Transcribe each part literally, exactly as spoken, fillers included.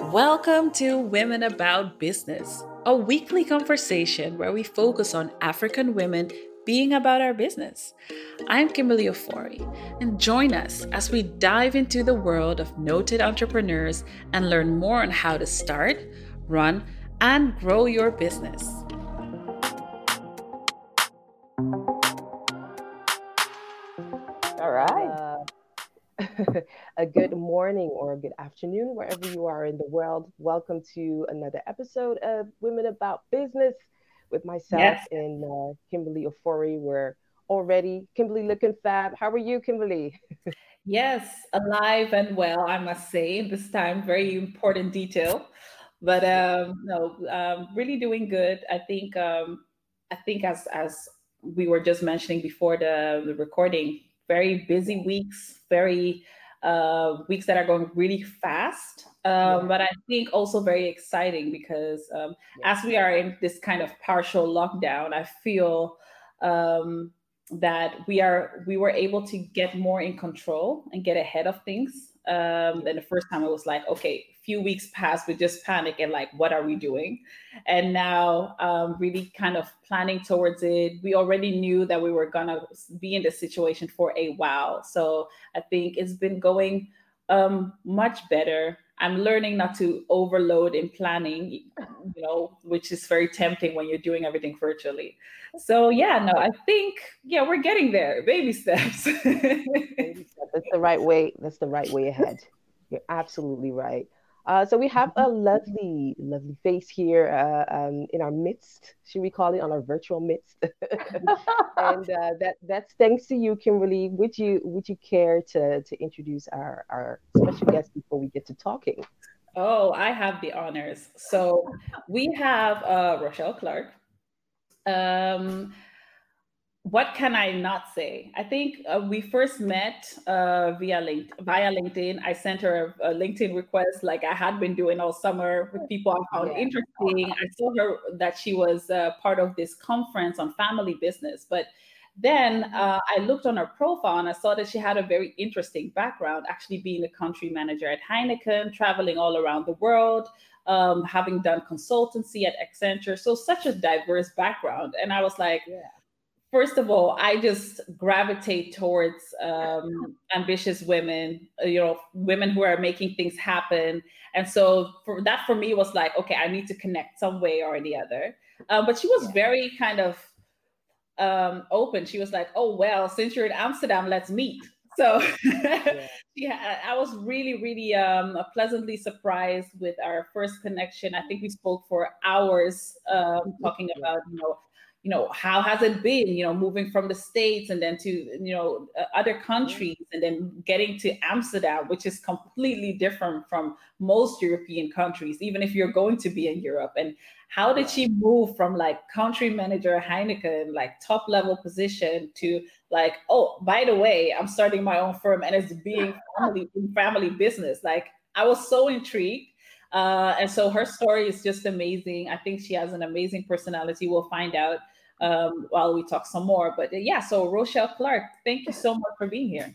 Welcome to Women About Business, a weekly conversation where we focus on African women being about our business. I'm Kimberly Ofori, and join us as we dive into the world of noted entrepreneurs and learn more on how to start, run, and grow your business. All right. Uh, a good morning or a good afternoon, wherever you are in the world. Welcome to another episode of Women About Business with myself yes. and uh, Kimberly Ofori. We're already, Kimberly looking fab. How are you, Kimberly? Yes, alive and well, I must say. This time, very important detail. But um, no, um, really doing good. I think um, I think as as we were just mentioning before the, the recording, very busy weeks, very uh, weeks that are going really fast. Um, yeah. But I think also very exciting because um, yeah. as we are in this kind of partial lockdown, I feel um, that we are we were able to get more in control and get ahead of things. Um, and the first time I was like, okay, few weeks passed with just panic and like, what are we doing? And now um, really kind of planning towards it. We already knew that we were gonna be in this situation for a while. So I think it's been going um, much better. I'm learning not to overload in planning, you know, which is very tempting when you're doing everything virtually. So yeah, no, I think, yeah, we're getting there. Baby steps. Baby steps. That's the right way. That's the right way ahead. You're absolutely right. Uh, so we have a lovely, lovely face here uh, um, in our midst, should we call it, on our virtual midst. and uh, that that's thanks to you, Kimberly. Would you would you care to to introduce our, our special guest before we get to talking? Oh, I have the honors. So we have uh, Rochelle Clarke. Um, what can I not say? I think uh, we first met uh, via, link- via LinkedIn. I sent her a, a LinkedIn request like I had been doing all summer with people I found yeah. interesting. I saw her that she was uh, part of this conference on family business. But then uh, I looked on her profile and I saw that she had a very interesting background, actually being a country manager at Heineken, traveling all around the world, um, having done consultancy at Accenture. So such a diverse background. And I was like, yeah. First of all, I just gravitate towards um, ambitious women, you know, women who are making things happen. And so for that for me was like, okay, I need to connect some way or the other. Uh, but she was yeah. very kind of um, open. She was like, oh, well, since you're in Amsterdam, let's meet. So yeah. yeah, I was really, really um, pleasantly surprised with our first connection. I think we spoke for hours um, talking about, you know, you know, how has it been, you know, moving from the States and then to, you know, uh, other countries and then getting to Amsterdam, which is completely different from most European countries, even if you're going to be in Europe. And how did she move from like country manager Heineken, like top level position to like, oh, by the way, I'm starting my own firm and it's being family, family business. Like I was so intrigued. Uh, and so her story is just amazing. I think she has an amazing personality. We'll find out um while we talk some more, but uh, yeah so Rochelle Clarke, thank you so much for being here.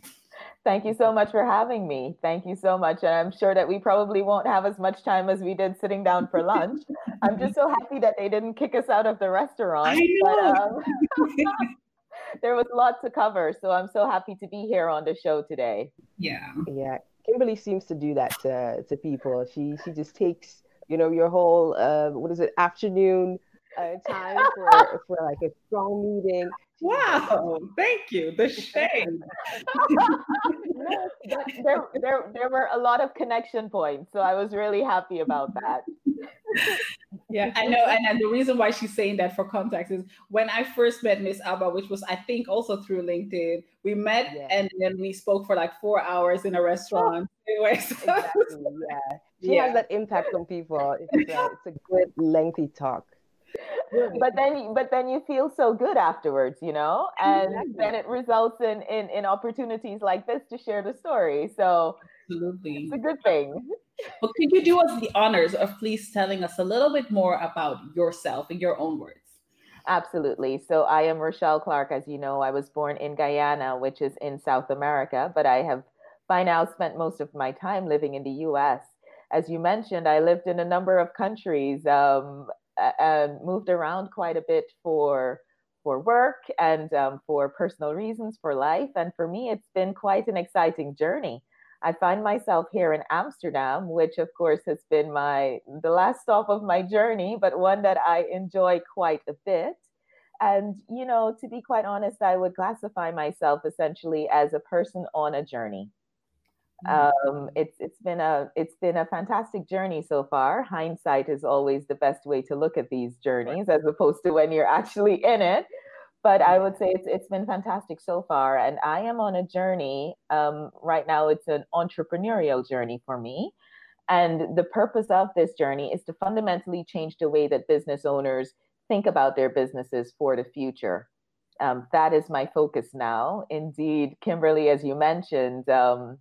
Thank you so much for having me. Thank you so much. And I'm sure that we probably won't have as much time as we did sitting down for lunch. I'm just so happy that they didn't kick us out of the restaurant. I know. But, um, there was a lot to cover, so I'm so happy to be here on the show today. Yeah yeah Kimberly seems to do that to, to people. She she just takes, you know, your whole uh, what is it afternoon Uh, time for, for like a strong meeting. Wow, thank you. The shame. No, there, there, there were a lot of connection points, so I was really happy about that. Yeah, I know. And the reason why she's saying that for context is when I first met Miss Abba, which was, I think, also through LinkedIn, we met yeah. and then we spoke for like four hours in a restaurant. Oh, anyway, so exactly, yeah. She yeah. has that impact on people. It's a, it's a good, lengthy talk. but then but then you feel so good afterwards, you know, and exactly. then it results in, in in opportunities like this to share the story. So absolutely, it's a good thing. Well, could you do us the honors of please telling us a little bit more about yourself in your own words? Absolutely. So I am Rochelle Clarke. As you know, I was born in Guyana, which is in South America, but I have by now spent most of my time living in the U S as you mentioned, I lived in a number of countries um, and moved around quite a bit for for work and um, for personal reasons, for life. And for me, it's been quite an exciting journey. I find myself here in Amsterdam, which of course has been my the last stop of my journey, but one that I enjoy quite a bit. And, you know, to be quite honest, I would classify myself essentially as a person on a journey. Mm-hmm. Um, it's it's been a it's been a fantastic journey so far. Hindsight is always the best way to look at these journeys, as opposed to when you're actually in it. But I would say it's it's been fantastic so far, and I am on a journey um, right now. It's an entrepreneurial journey for me, and the purpose of this journey is to fundamentally change the way that business owners think about their businesses for the future. Um, that is my focus now. Indeed, Kimberly, as you mentioned. Um,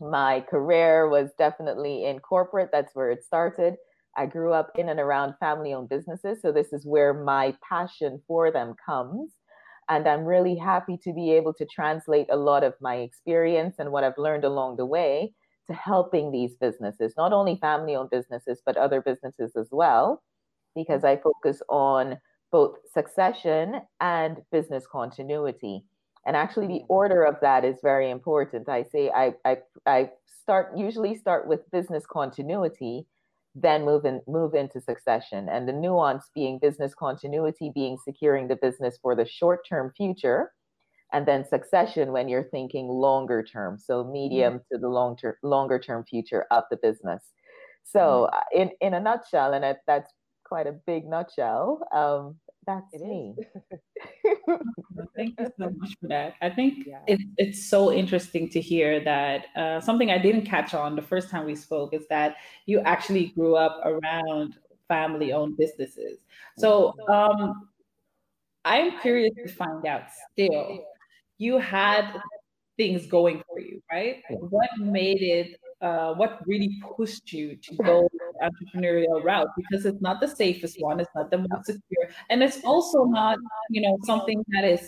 My career was definitely in corporate. That's where it started. I grew up in and around family-owned businesses. So this is where my passion for them comes. And I'm really happy to be able to translate a lot of my experience and what I've learned along the way to helping these businesses, not only family-owned businesses, but other businesses as well, because I focus on both succession and business continuity. And actually, the order of that is very important. I say I I, I start usually start with business continuity, then move in, move into succession. And the nuance being business continuity, being securing the business for the short-term future, and then succession when you're thinking longer term, so medium mm-hmm. to the long term, longer term future of the business. So mm-hmm. in, in a nutshell, and I, that's quite a big nutshell. Um, That's it me. Thank you so much for that. I think yeah. it, it's so interesting to hear that uh, something I didn't catch on the first time we spoke is that you actually grew up around family-owned businesses. So um, I'm curious to find out still, you had things going for you, right? What made it, uh, what really pushed you to go entrepreneurial route, because it's not the safest one, it's not the most secure, and it's also not, you know, something that is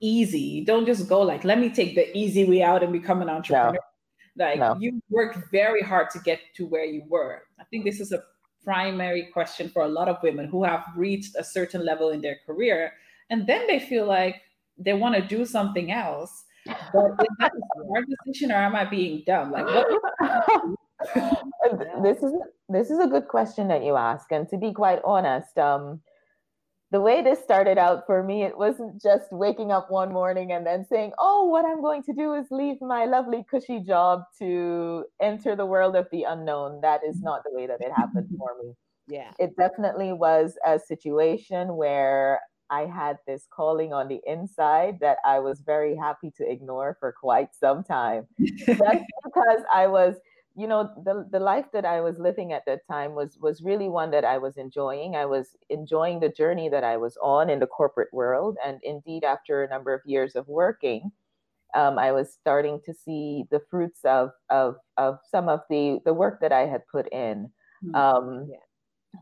easy. You don't just go like, let me take the easy way out and become an entrepreneur. No. Like no. You worked very hard to get to where you were. I think this is a primary question for a lot of women who have reached a certain level in their career, and then they feel like they want to do something else. But is that a smart decision, or am I being dumb? Like what? This is this is a good question that you ask. And to be quite honest, um, the way this started out for me, it wasn't just waking up one morning and then saying, oh, what I'm going to do is leave my lovely cushy job to enter the world of the unknown. That is not the way that it happened for me. Yeah, it definitely was a situation where I had this calling on the inside that I was very happy to ignore for quite some time. That's because I was, you know, the, the life that I was living at that time was was really one that I was enjoying. I was enjoying the journey that I was on in the corporate world. And indeed, after a number of years of working, um, I was starting to see the fruits of of, of some of the, the work that I had put in. Mm-hmm. Um, yeah.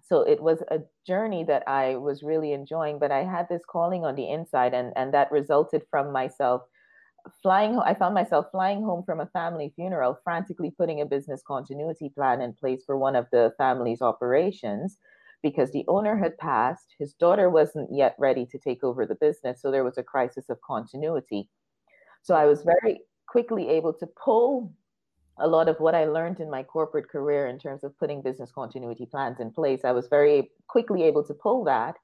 So it was a journey that I was really enjoying, but I had this calling on the inside, and, and that resulted from myself flying. I found myself flying home from a family funeral, frantically putting a business continuity plan in place for one of the family's operations, because the owner had passed, his daughter wasn't yet ready to take over the business, so there was a crisis of continuity. So I was very quickly able to pull a lot of what I learned in my corporate career in terms of putting business continuity plans in place. I was very quickly able to pull that,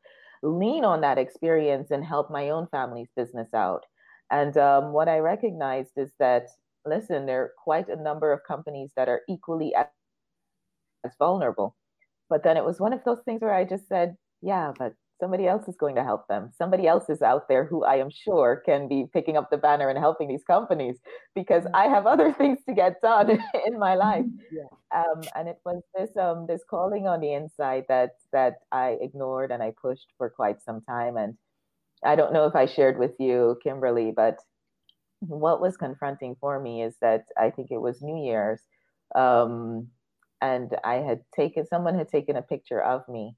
lean on that experience, and help my own family's business out. And um, what I recognized is that, listen, there are quite a number of companies that are equally as, as vulnerable. But then it was one of those things where I just said, yeah, but somebody else is going to help them. Somebody else is out there who I am sure can be picking up the banner and helping these companies, because I have other things to get done in my life. Yeah. Um, and it was this um, this calling on the inside that that I ignored and I pushed for quite some time. And I don't know if I shared with you, Kimberly, but what was confronting for me is that I think it was New Year's, um, and I had taken, someone had taken a picture of me,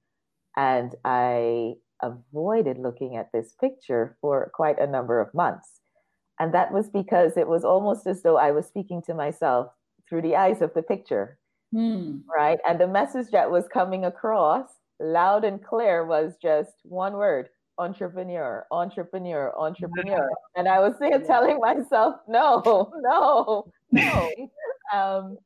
and I avoided looking at this picture for quite a number of months. And that was because it was almost as though I was speaking to myself through the eyes of the picture. Mm. Right. And the message that was coming across loud and clear was just one word: entrepreneur, entrepreneur, entrepreneur. Yeah. And I was still yeah. telling myself, no, no, no. um,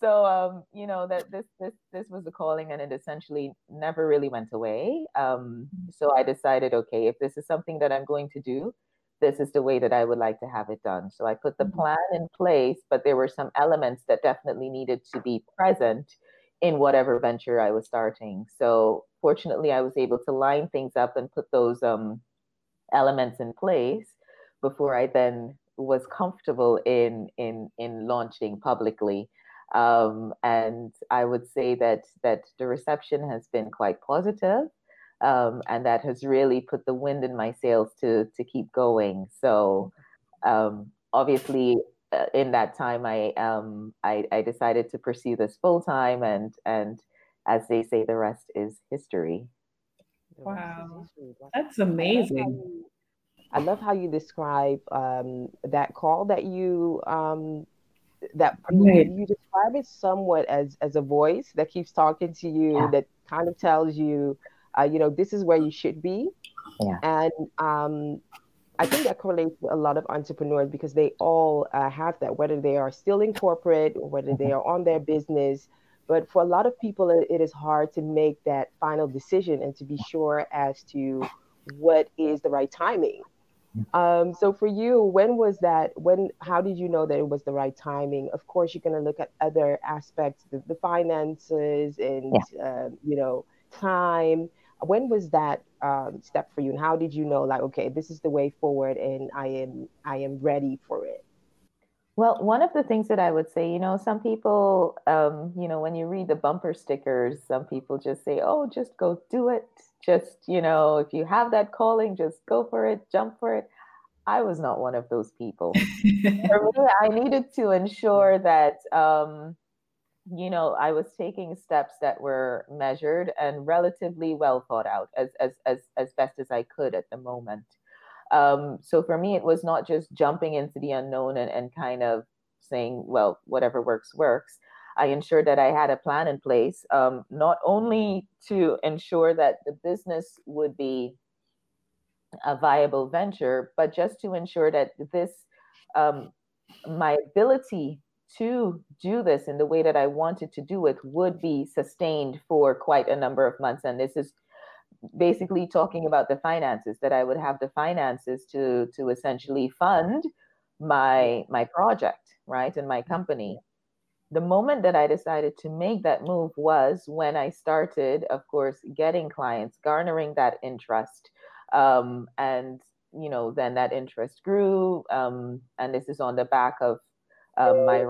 so, um, you know, that this, this, this was the calling, and it essentially never really went away. Um, so I decided, okay, if this is something that I'm going to do, this is the way that I would like to have it done. So I put the plan in place, but there were some elements that definitely needed to be present in whatever venture I was starting. So fortunately, I was able to line things up and put those um, elements in place before I then was comfortable in in in launching publicly. Um, and I would say that that the reception has been quite positive. Um, and that has really put the wind in my sails to to keep going. So um, obviously, uh, in that time, I, um, I I decided to pursue this full time, and and as they say, the rest is history. Wow, that's amazing. I love how you, I love how you describe um, that call that you um, that right. you describe it somewhat as as a voice that keeps talking to you, yeah. that kind of tells you. Uh, you know, this is where you should be. Yeah. And um, I think that correlates with a lot of entrepreneurs, because they all uh, have that, whether they are still in corporate or whether they are on their business. But for a lot of people, it, it is hard to make that final decision and to be sure as to what is the right timing. Um, so for you, when was that, when, how did you know that it was the right timing? Of course, you're going to look at other aspects, the, the finances and, yeah. uh, you know, time. When was that um, step for you, and how did you know, like, okay, this is the way forward, and I am I am ready for it? Well, one of the things that I would say, you know, some people, um, you know, when you read the bumper stickers, some people just say, oh, just go do it. Just, you know, if you have that calling, just go for it, jump for it. I was not one of those people. For me, I needed to ensure that, um, you know, I was taking steps that were measured and relatively well thought out, as as as as best as I could at the moment. Um, so for me, it was not just jumping into the unknown and, and kind of saying, well, whatever works, works. I ensured that I had a plan in place, um, not only to ensure that the business would be a viable venture, but just to ensure that this, um, my ability to do this in the way that I wanted to do it would be sustained for quite a number of months. And this is basically talking about the finances, that I would have the finances to to essentially fund my my project, right, and my company. The moment that I decided to make that move was when I started, of course, getting clients, garnering that interest, um, and you know, then that interest grew. Um, and this is on the back of Um, my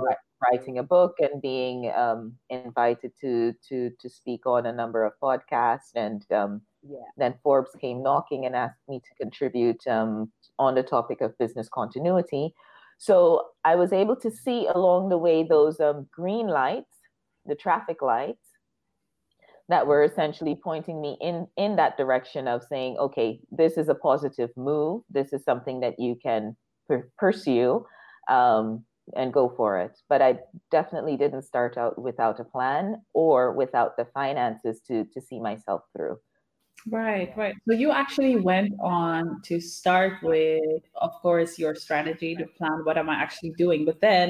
writing a book and being um, invited to to to speak on a number of podcasts, and um, yeah. then Forbes came knocking and asked me to contribute um, on the topic of business continuity. So I was able to see along the way those um, green lights, the traffic lights, that were essentially pointing me in in that direction of saying, okay, this is a positive move. This is something that you can per- pursue. Um, and go for it. But I definitely didn't start out without a plan or without the finances to to see myself through. Right, right. So you actually went on to start with, of course, your strategy to plan, what am I actually doing? But then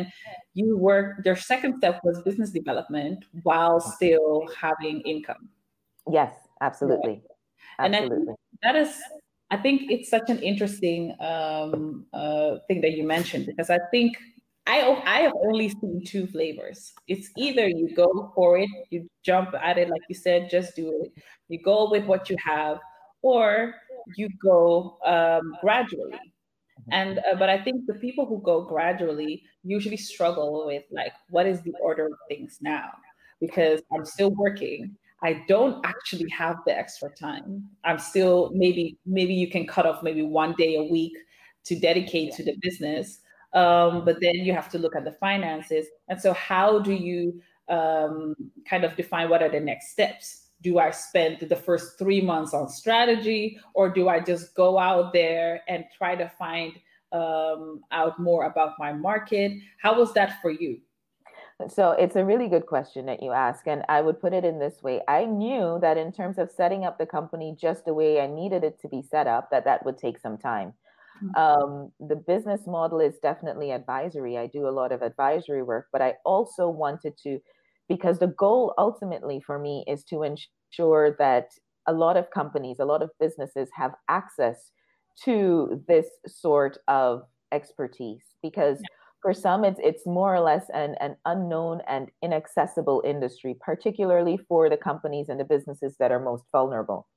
you worked, their second step was business development while still having income. Yes, absolutely. Right. Absolutely. And that is, I think it's such an interesting um, uh, thing that you mentioned, because I think I I have only seen two flavors. It's either you go for it, you jump at it, like you said, just do it. You go with what you have, or you go um, gradually. And uh, but I think the people who go gradually usually struggle with, like, what is the order of things now? Because I'm still working. I don't actually have the extra time. I'm still maybe maybe you can cut off maybe one day a week to dedicate to the business. Um, but then you have to look at the finances. And so how do you um, kind of define what are the next steps? Do I spend the first three months on strategy, or do I just go out there and try to find um, out more about my market? How was that for you? So it's a really good question that you ask. And I would put it in this way. I knew that in terms of setting up the company just the way I needed it to be set up, that that would take some time. Mm-hmm. Um, the business model is definitely advisory. I do a lot of advisory work, but I also wanted to, because the goal ultimately for me is to ensure that a lot of companies, a lot of businesses have access to this sort of expertise, because yeah. For some, it's it's more or less an, an unknown and inaccessible industry, particularly for the companies and the businesses that are most vulnerable.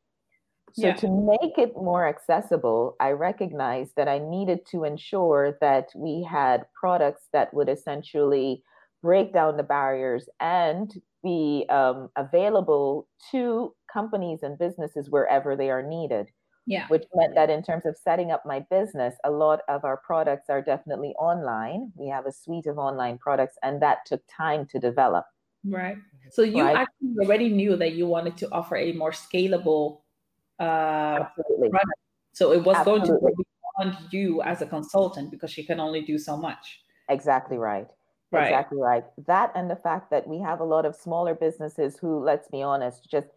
So yeah. to make it more accessible, I recognized that I needed to ensure that we had products that would essentially break down the barriers and be um, available to companies and businesses wherever they are needed. Yeah. Which meant that in terms of setting up my business, a lot of our products are definitely online. We have a suite of online products, and that took time to develop. Right. So you right. actually already knew that you wanted to offer a more scalable uh, product. So it was Absolutely. going to be beyond you as a consultant, because she can only do so much. Exactly right. right. Exactly right. That and the fact that we have a lot of smaller businesses who, let's be honest, just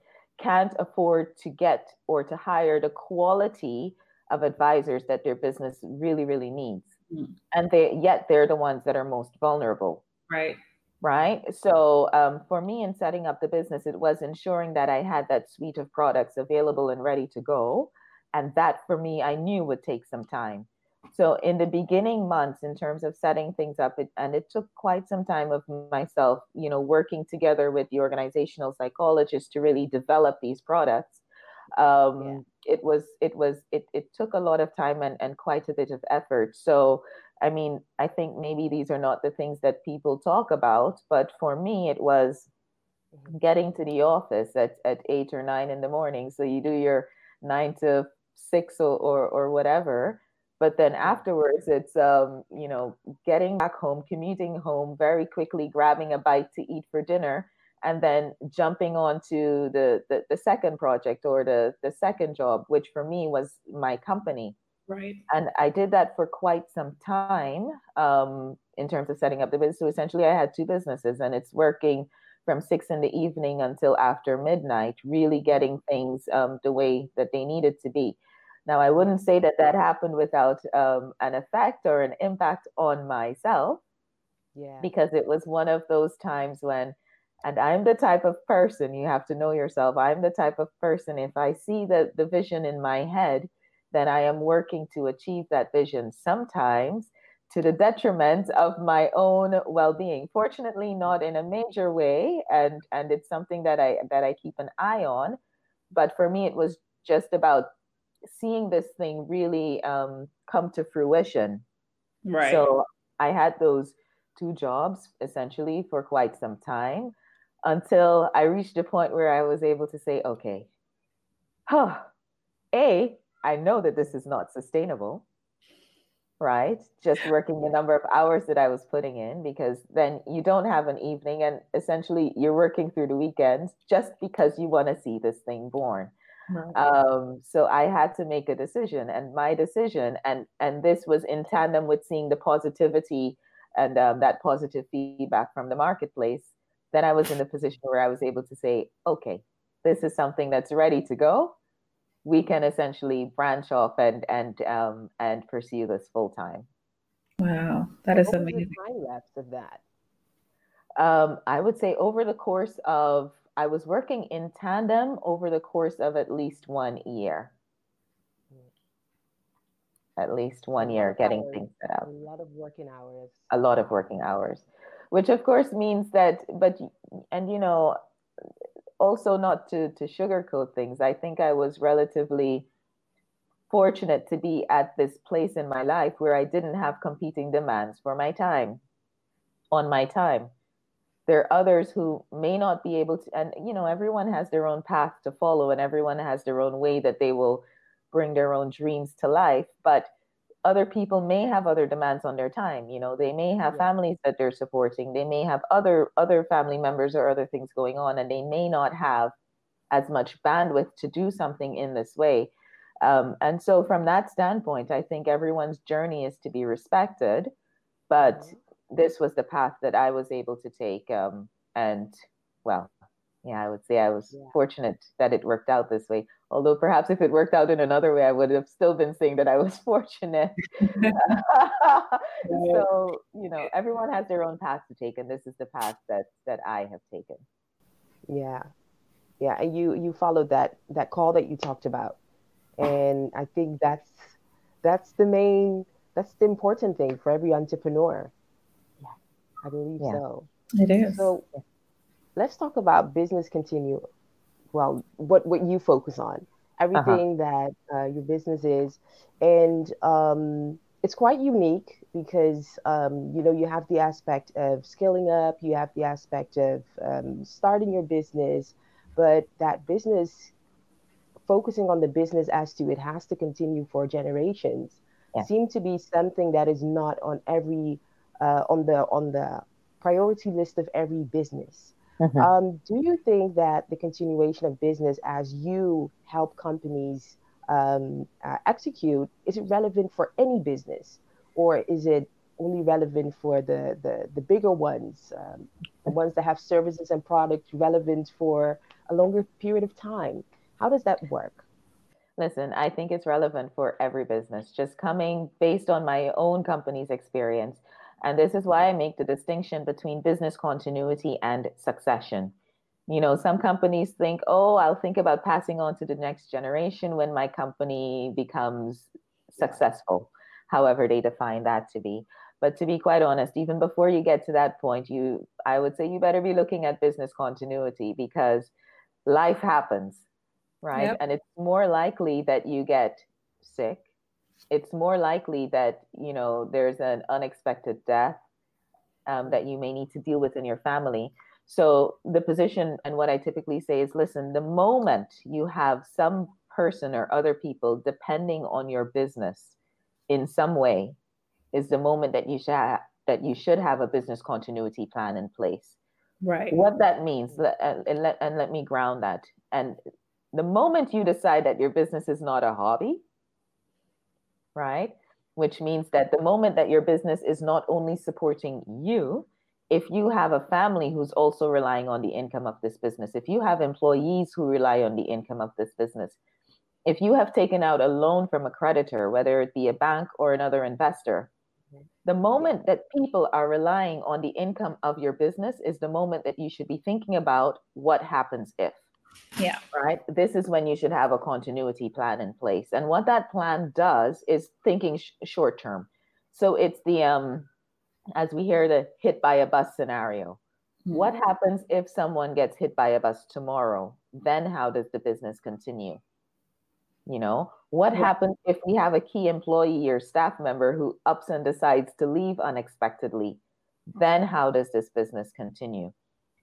can't afford to get or to hire the quality of advisors that their business really, really needs. Mm. And they, yet they're the ones that are most vulnerable. Right. Right. So um, for me in setting up the business, it was ensuring that I had that suite of products available and ready to go. And that for me, I knew would take some time. So in the beginning months, in terms of setting things up, it, and it took quite some time of myself, you know, working together with the organizational psychologist to really develop these products. Um, yeah. It was, it was, it it took a lot of time and, and quite a bit of effort. So, I mean, I think maybe these are not the things that people talk about, but for me, it was getting to the office at, at eight or nine in the morning. So you do your nine to six or or, or whatever. But then afterwards, it's, um, you know, getting back home, commuting home very quickly, grabbing a bite to eat for dinner, and then jumping on to the, the, the second project or the, the second job, which for me was my company. Right. And I did that for quite some time um, in terms of setting up the business. So essentially, I had two businesses, and it's working from six in the evening until after midnight, really getting things um, the way that they needed to be. Now, I wouldn't say that that happened without um, an effect or an impact on myself, yeah. because it was one of those times when, and I'm the type of person, you have to know yourself, I'm the type of person, if I see the, the vision in my head, then I am working to achieve that vision, sometimes to the detriment of my own well-being. Fortunately, not in a major way, and, and it's something that I that I keep an eye on, but for me, it was just about seeing this thing really um, come to fruition. Right. So I had those two jobs essentially for quite some time until I reached a point where I was able to say, okay, huh, A, I know that this is not sustainable, right? Just working the number of hours that I was putting in, because then you don't have an evening and essentially you're working through the weekends just because you want to see this thing born. Um, so I had to make a decision, and my decision, and, and this was in tandem with seeing the positivity and um, that positive feedback from the marketplace. Then I was in a position where I was able to say, okay, this is something that's ready to go. We can essentially branch off and, and, um, and pursue this full time. Wow. That is amazing. What was the time lapse of that? Um, I would say over the course of, I was working in tandem over the course of at least one year. At least one year getting hours, things set up. A lot of working hours. A lot of working hours, which of course means that, but, and you know, also not to, to sugarcoat things. I think I was relatively fortunate to be at this place in my life where I didn't have competing demands for my time, on my time. There are others who may not be able to, and, you know, everyone has their own path to follow and everyone has their own way that they will bring their own dreams to life. But other people may have other demands on their time. You know, they may have yeah. families that they're supporting. They may have other, other family members or other things going on, and they may not have as much bandwidth to do something in this way. Um, and so from that standpoint, I think everyone's journey is to be respected, but mm-hmm. this was the path that I was able to take. Um, and well, yeah, I would say I was yeah. fortunate that it worked out this way. Although perhaps if it worked out in another way, I would have still been saying that I was fortunate. So, you know, everyone has their own path to take. And this is the path that, that I have taken. Yeah. Yeah. And you, you followed that, that call that you talked about. And I think that's, that's the main, that's the important thing for every entrepreneur. Yeah. I believe yeah. so. It is. So let's talk about business continuum. Well, what, what you focus on, everything uh-huh. that uh, your business is. And um, it's quite unique because, um, you know, you have the aspect of scaling up, you have the aspect of um, starting your business, but that business, focusing on the business as to it has to continue for generations, yeah. seem to be something that is not on every, uh, on the, on the priority list of every business. Mm-hmm. Um, do you think that the continuation of business as you help companies um, uh, execute, is it relevant for any business, or is it only relevant for the, the, the bigger ones, um, the ones that have services and products relevant for a longer period of time? How does that work? Listen, I think it's relevant for every business, just coming based on my own company's experience. And this is why I make the distinction between business continuity and succession. You know, some companies think, oh, I'll think about passing on to the next generation when my company becomes successful, however they define that to be. But to be quite honest, even before you get to that point, you, I would say you better be looking at business continuity, because life happens, right? Yep. And it's more likely that you get sick. It's more likely that, you know, there's an unexpected death um, that you may need to deal with in your family. So the position, and what I typically say is, listen, the moment you have some person or other people depending on your business in some way is the moment that you should ha- that you should have a business continuity plan in place. Right. What that means, and let, and let me ground that. And the moment you decide that your business is not a hobby, right? Which means that the moment that your business is not only supporting you, if you have a family who's also relying on the income of this business, if you have employees who rely on the income of this business, if you have taken out a loan from a creditor, whether it be a bank or another investor, the moment that people are relying on the income of your business is the moment that you should be thinking about what happens if. Yeah. Right. This is when you should have a continuity plan in place. And what that plan does is thinking sh- short term. So it's the, um, as we hear, the hit by a bus scenario. Mm-hmm. What happens if someone gets hit by a bus tomorrow? Then how does the business continue? You know, what yeah. happens if we have a key employee or staff member who ups and decides to leave unexpectedly? Then how does this business continue?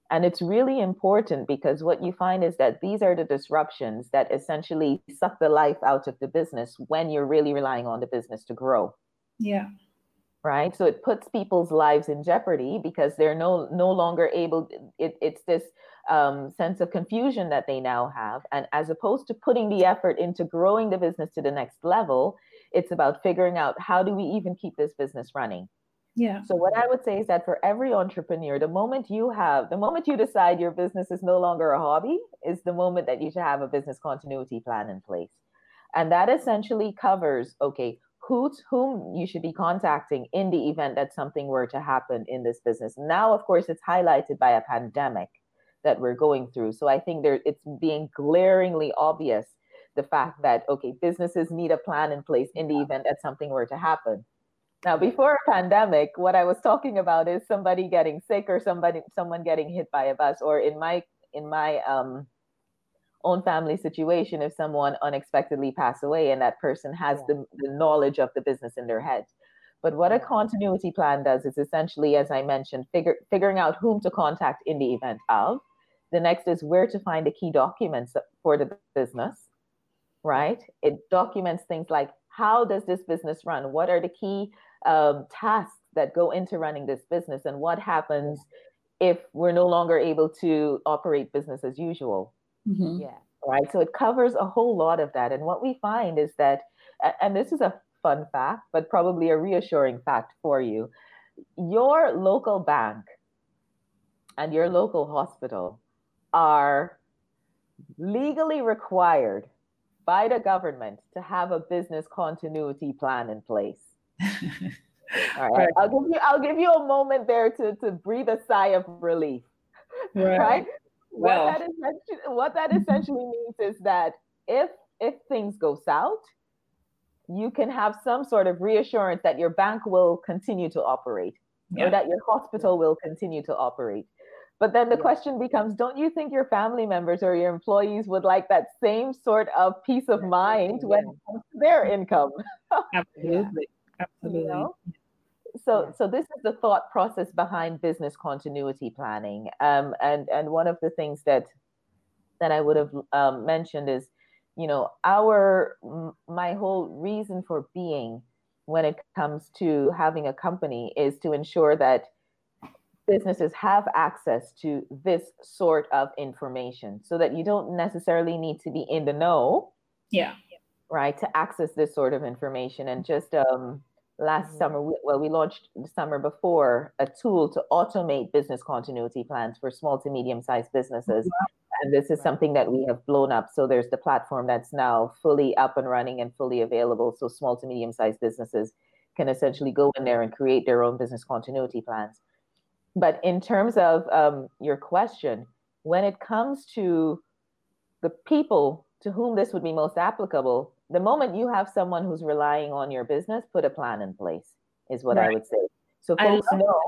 And it's really important, because what you find is that these are the disruptions that essentially suck the life out of the business when you're really relying on the business to grow. Yeah. Right. So it puts people's lives in jeopardy because they're no no longer able. It, it's this um, sense of confusion that they now have. And as opposed to putting the effort into growing the business to the next level, it's about figuring out, how do we even keep this business running? Yeah. So what I would say is that for every entrepreneur, the moment you have, the moment you decide your business is no longer a hobby is the moment that you should have a business continuity plan in place. And that essentially covers, okay, who, whom you should be contacting in the event that something were to happen in this business. Now, of course, it's highlighted by a pandemic that we're going through. So I think there, it's being glaringly obvious, the fact that, okay, businesses need a plan in place in the event that something were to happen. Now, before a pandemic, what I was talking about is somebody getting sick or somebody, someone getting hit by a bus, or in my in my um, own family situation, if someone unexpectedly passed away and that person has yeah. the, the knowledge of the business in their head. But what a continuity plan does is essentially, as I mentioned, figure, figuring out whom to contact in the event of. The next is where to find the key documents for the business, right? It documents things like, how does this business run? What are the key um, tasks that go into running this business? And what happens if we're no longer able to operate business as usual? Mm-hmm. Yeah. Right. So it covers a whole lot of that. And what we find is that, and this is a fun fact, but probably a reassuring fact for you, your local bank and your local hospital are legally required by the government to have a business continuity plan in place. All right. Right. I'll give you, I'll give you a moment there to, to breathe a sigh of relief. Right. Right? Well. What, that essentially, what that essentially means is that if if things go south, you can have some sort of reassurance that your bank will continue to operate, yeah. or that your hospital will continue to operate. But then the yeah. question becomes, don't you think your family members or your employees would like that same sort of peace of mind yeah. when it comes to their income? Absolutely. Absolutely. You know? So yeah. so this is the thought process behind business continuity planning. Um, and, and one of the things that that I would have um, mentioned is, you know, our my whole reason for being when it comes to having a company is to ensure that businesses have access to this sort of information so that you don't necessarily need to be in the know. Yeah. Right. To access this sort of information. And just um, last mm-hmm. summer, we, well, we launched the summer before a tool to automate business continuity plans for small to medium sized businesses. Mm-hmm. And this is something that we have blown up. So there's the platform that's now fully up and running and fully available. So small to medium sized businesses can essentially go in there and create their own business continuity plans. But in terms of um, your question, when it comes to the people to whom this would be most applicable, the moment you have someone who's relying on your business, put a plan in place, is what right. I would say. So folks know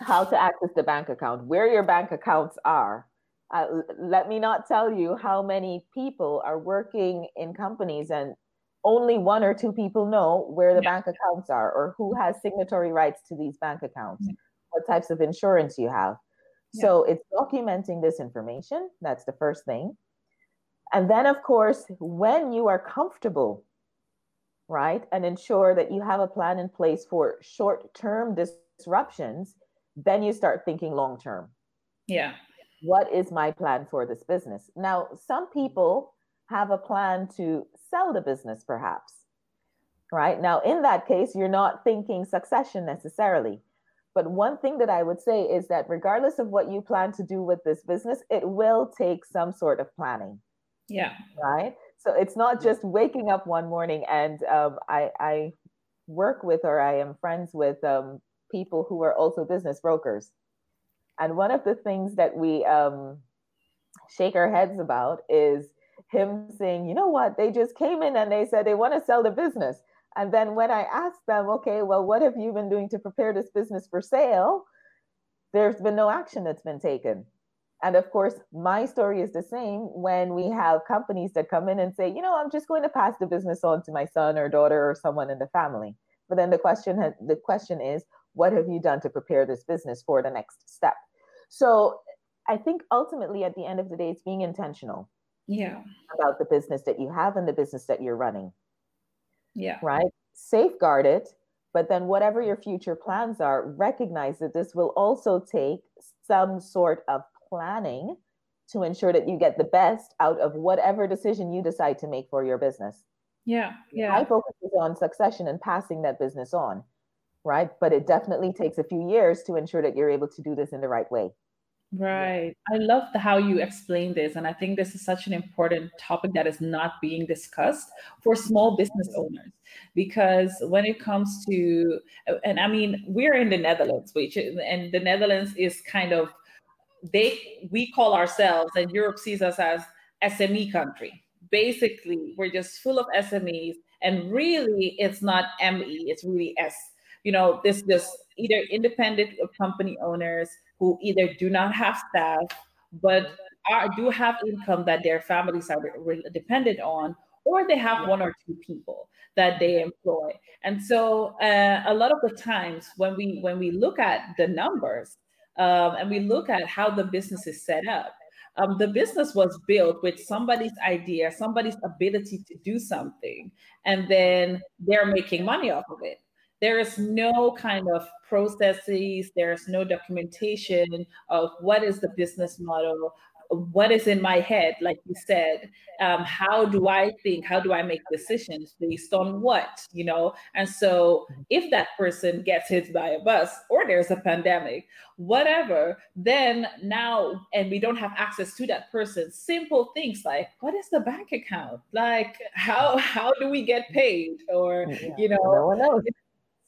how to access the bank account, where your bank accounts are. Uh, let me not tell you how many people are working in companies and only one or two people know where the yeah. bank accounts are or who has signatory rights to these bank accounts. Yeah. What types of insurance you have. Yeah. So it's documenting this information. That's the first thing. And then, of course, when you are comfortable, right, and ensure that you have a plan in place for short-term disruptions, then you start thinking long-term. Yeah. What is my plan for this business? Now, some people have a plan to sell the business, perhaps, right? Now, in that case, you're not thinking succession necessarily. But one thing that I would say is that regardless of what you plan to do with this business, it will take some sort of planning. Yeah. Right. So it's not just waking up one morning and um, I, I work with or I am friends with um, people who are also business brokers. And one of the things that we um, shake our heads about is him saying, you know what, they just came in and they said they want to sell the business. And then when I asked them, okay, well, what have you been doing to prepare this business for sale? There's been no action that's been taken. And of course, my story is the same when we have companies that come in and say, you know, I'm just going to pass the business on to my son or daughter or someone in the family. But then the question, has, the question is, what have you done to prepare this business for the next step? So I think ultimately at the end of the day, it's being intentional yeah. about the business that you have and the business that you're running. Yeah. Right. Safeguard it. But then whatever your future plans are, recognize that this will also take some sort of planning to ensure that you get the best out of whatever decision you decide to make for your business. Yeah. Yeah. I focus on succession and passing that business on. Right. But it definitely takes a few years to ensure that you're able to do this in the right way. Right. I love the, how you explain this. And I think this is such an important topic that is not being discussed for small business owners, because when it comes to, and I mean, we're in the Netherlands, which and the Netherlands is kind of, they, we call ourselves, and Europe sees us as S M E country. Basically, we're just full of S M Es, and really it's not M E, it's really S. You know, this just either independent company owners who either do not have staff, but are, do have income that their families are re- dependent on, or they have one or two people that they employ. And so uh, a lot of the times when we when we look at the numbers um, and we look at how the business is set up, Um, the business was built with somebody's idea, somebody's ability to do something, and then they're making money off of it. There is no kind of processes. There's no documentation of what is the business model, what is in my head, like you said, um, how do I think, how do I make decisions based on what, you know? And so if that person gets hit by a bus or there's a pandemic, whatever, then now, and we don't have access to that person, simple things like, what is the bank account? Like, how, how do we get paid? Or, yeah, you know, no one knows.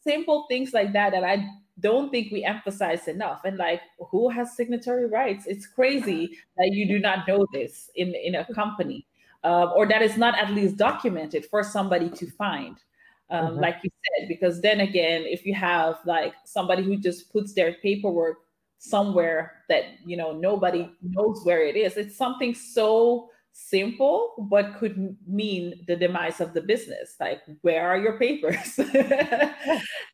Simple things like that, that I don't think we emphasize enough. And like, who has signatory rights? It's crazy that you do not know this in, in a company, um, or that it's not at least documented for somebody to find, um, mm-hmm. like you said, because then again, if you have like somebody who just puts their paperwork somewhere that, you know, nobody knows where it is, it's something so simple, but could mean the demise of the business. Like, where are your papers? yeah.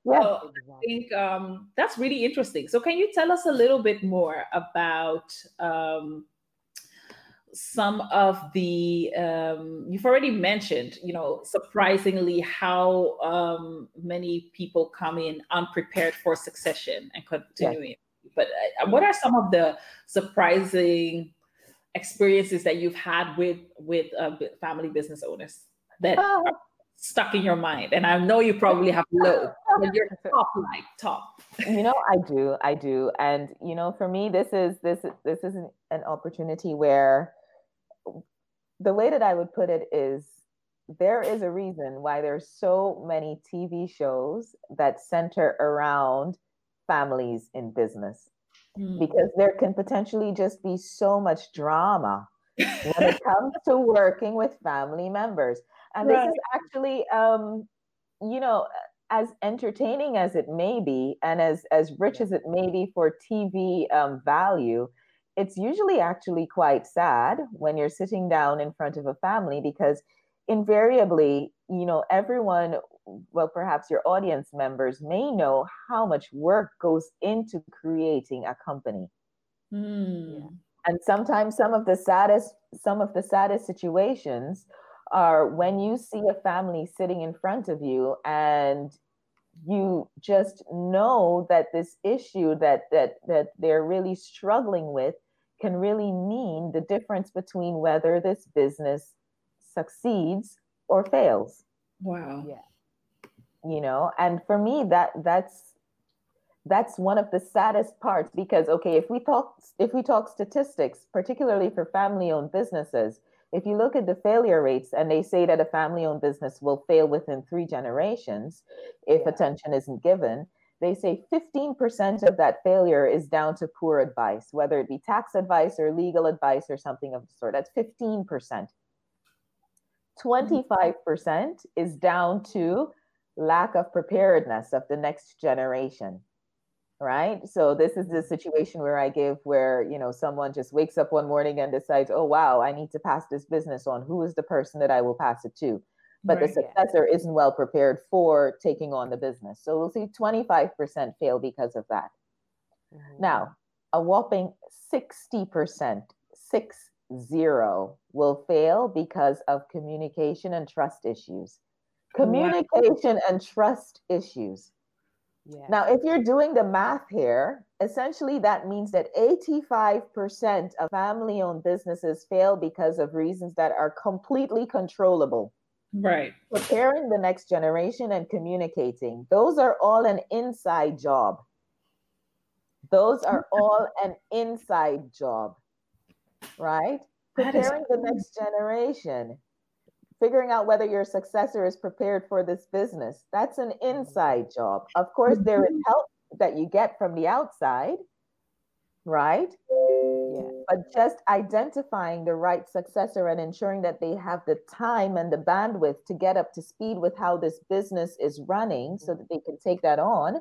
So I think um, that's really interesting. So can you tell us a little bit more about um, some of the, um, you've already mentioned, you know, surprisingly how um, many people come in unprepared for succession and continuing. Yeah. But uh, what are some of the surprising experiences that you've had with with uh, family business owners that oh. are stuck in your mind? And I know you probably have loads, but you're top, like top. You know, I do, I do, and you know, for me, this is this this is an, an opportunity where the way that I would put it is there is a reason why there's so many T V shows that center around families in business. Because there can potentially just be so much drama when it comes to working with family members. And right. this is actually, um, you know, as entertaining as it may be, and as, as rich as it may be for T V um, value, it's usually actually quite sad when you're sitting down in front of a family, because invariably, you know, everyone, well, perhaps your audience members may know how much work goes into creating a company. Mm. Yeah. And sometimes some of the saddest, some of the saddest situations are when you see a family sitting in front of you and you just know that this issue that, that, that they're really struggling with can really mean the difference between whether this business succeeds or fails. Wow. Yeah. You know, and for me, that that's that's one of the saddest parts, because, OK, if we talk if we talk statistics, particularly for family owned businesses, if you look at the failure rates, and they say that a family owned business will fail within three generations if yeah. attention isn't given, they say fifteen percent of that failure is down to poor advice, whether it be tax advice or legal advice or something of the sort. That's fifteen percent. twenty-five percent is down to lack of preparedness of the next generation, right? So this is the situation where I give, where, you know, someone just wakes up one morning and decides, oh, wow, I need to pass this business on. Who is the person that I will pass it to? But right, the successor yeah. isn't well prepared for taking on the business. So we'll see twenty-five percent fail because of that. Mm-hmm. Now, a whopping sixty percent, six zero, will fail because of communication and trust issues. Communication wow. and trust issues. Yeah. Now, if you're doing the math here, essentially that means that eighty-five percent of family-owned businesses fail because of reasons that are completely controllable. Right. Preparing the next generation and communicating. Those are all an inside job. Those are all an inside job, right? Preparing the next generation. Figuring out whether your successor is prepared for this business. That's an inside job. Of course, there is help that you get from the outside, right? Yeah. But just identifying the right successor and ensuring that they have the time and the bandwidth to get up to speed with how this business is running so that they can take that on.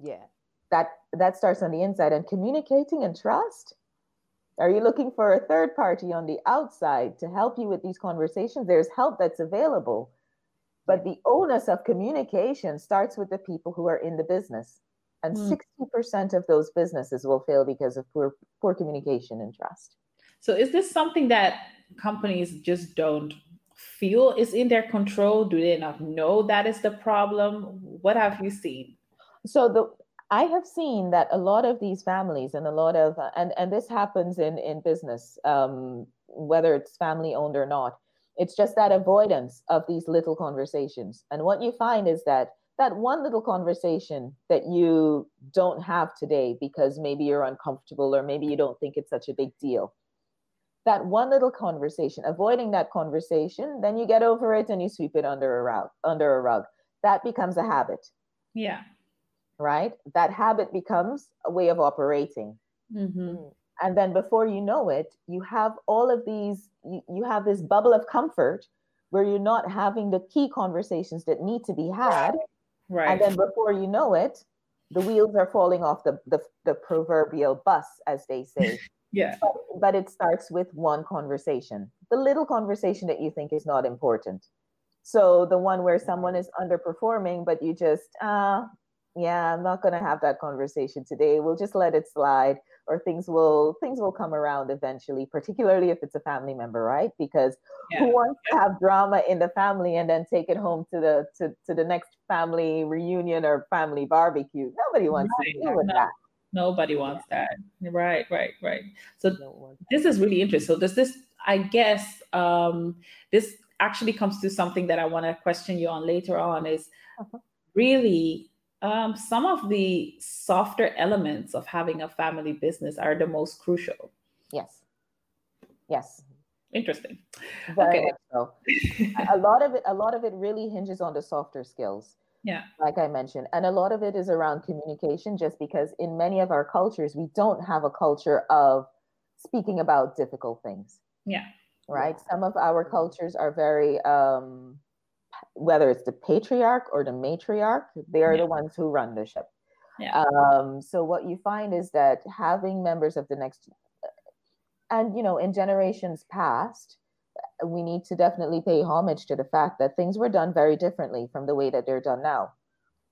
Yeah. That that starts on the inside. And communicating and trust. Are you looking for a third party on the outside to help you with these conversations? There's help that's available, but the onus of communication starts with the people who are in the business. And mm. sixty percent of those businesses will fail because of poor, poor communication and trust. So is this something that companies just don't feel is in their control? Do they not know that is the problem? What have you seen? So the I have seen that a lot of these families and a lot of, uh, and, and this happens in, in business, um, whether it's family owned or not, it's just that avoidance of these little conversations. And what you find is that that one little conversation that you don't have today because maybe you're uncomfortable or maybe you don't think it's such a big deal. That one little conversation, avoiding that conversation, then you get over it and you sweep it under a rug, under a rug. That becomes a habit. Yeah. Right? That habit becomes a way of operating. Mm-hmm. And then before you know it, you have all of these, you, you have this bubble of comfort where you're not having the key conversations that need to be had. Right. And then before you know it, the wheels are falling off the, the, the proverbial bus, as they say. Yeah. But, but it starts with one conversation, the little conversation that you think is not important. So the one where someone is underperforming, but you just, uh, yeah, I'm not going to have that conversation today. We'll just let it slide, or things will things will come around eventually, particularly if it's a family member, right? Because yeah. who wants to have drama in the family and then take it home to the to, to the next family reunion or family barbecue? Nobody wants right. to deal with no, that. Nobody wants yeah. that. Right, right, right. So this is really interesting. So does this, I guess, um, this actually comes to something that I want to question you on later on is uh-huh. really... Um, some of the softer elements of having a family business are the most crucial. Yes. Yes. Interesting. Very okay. much so. a lot of it, a lot of it really hinges on the softer skills. Yeah. Like I mentioned, and a lot of it is around communication, just because in many of our cultures, we don't have a culture of speaking about difficult things. Yeah. Right. Yeah. Some of our cultures are very, um, whether it's the patriarch or the matriarch, they are yeah. the ones who run the ship. Yeah. Um, so what you find is that having members of the next, and, you know, in generations past, we need to definitely pay homage to the fact that things were done very differently from the way that they're done now.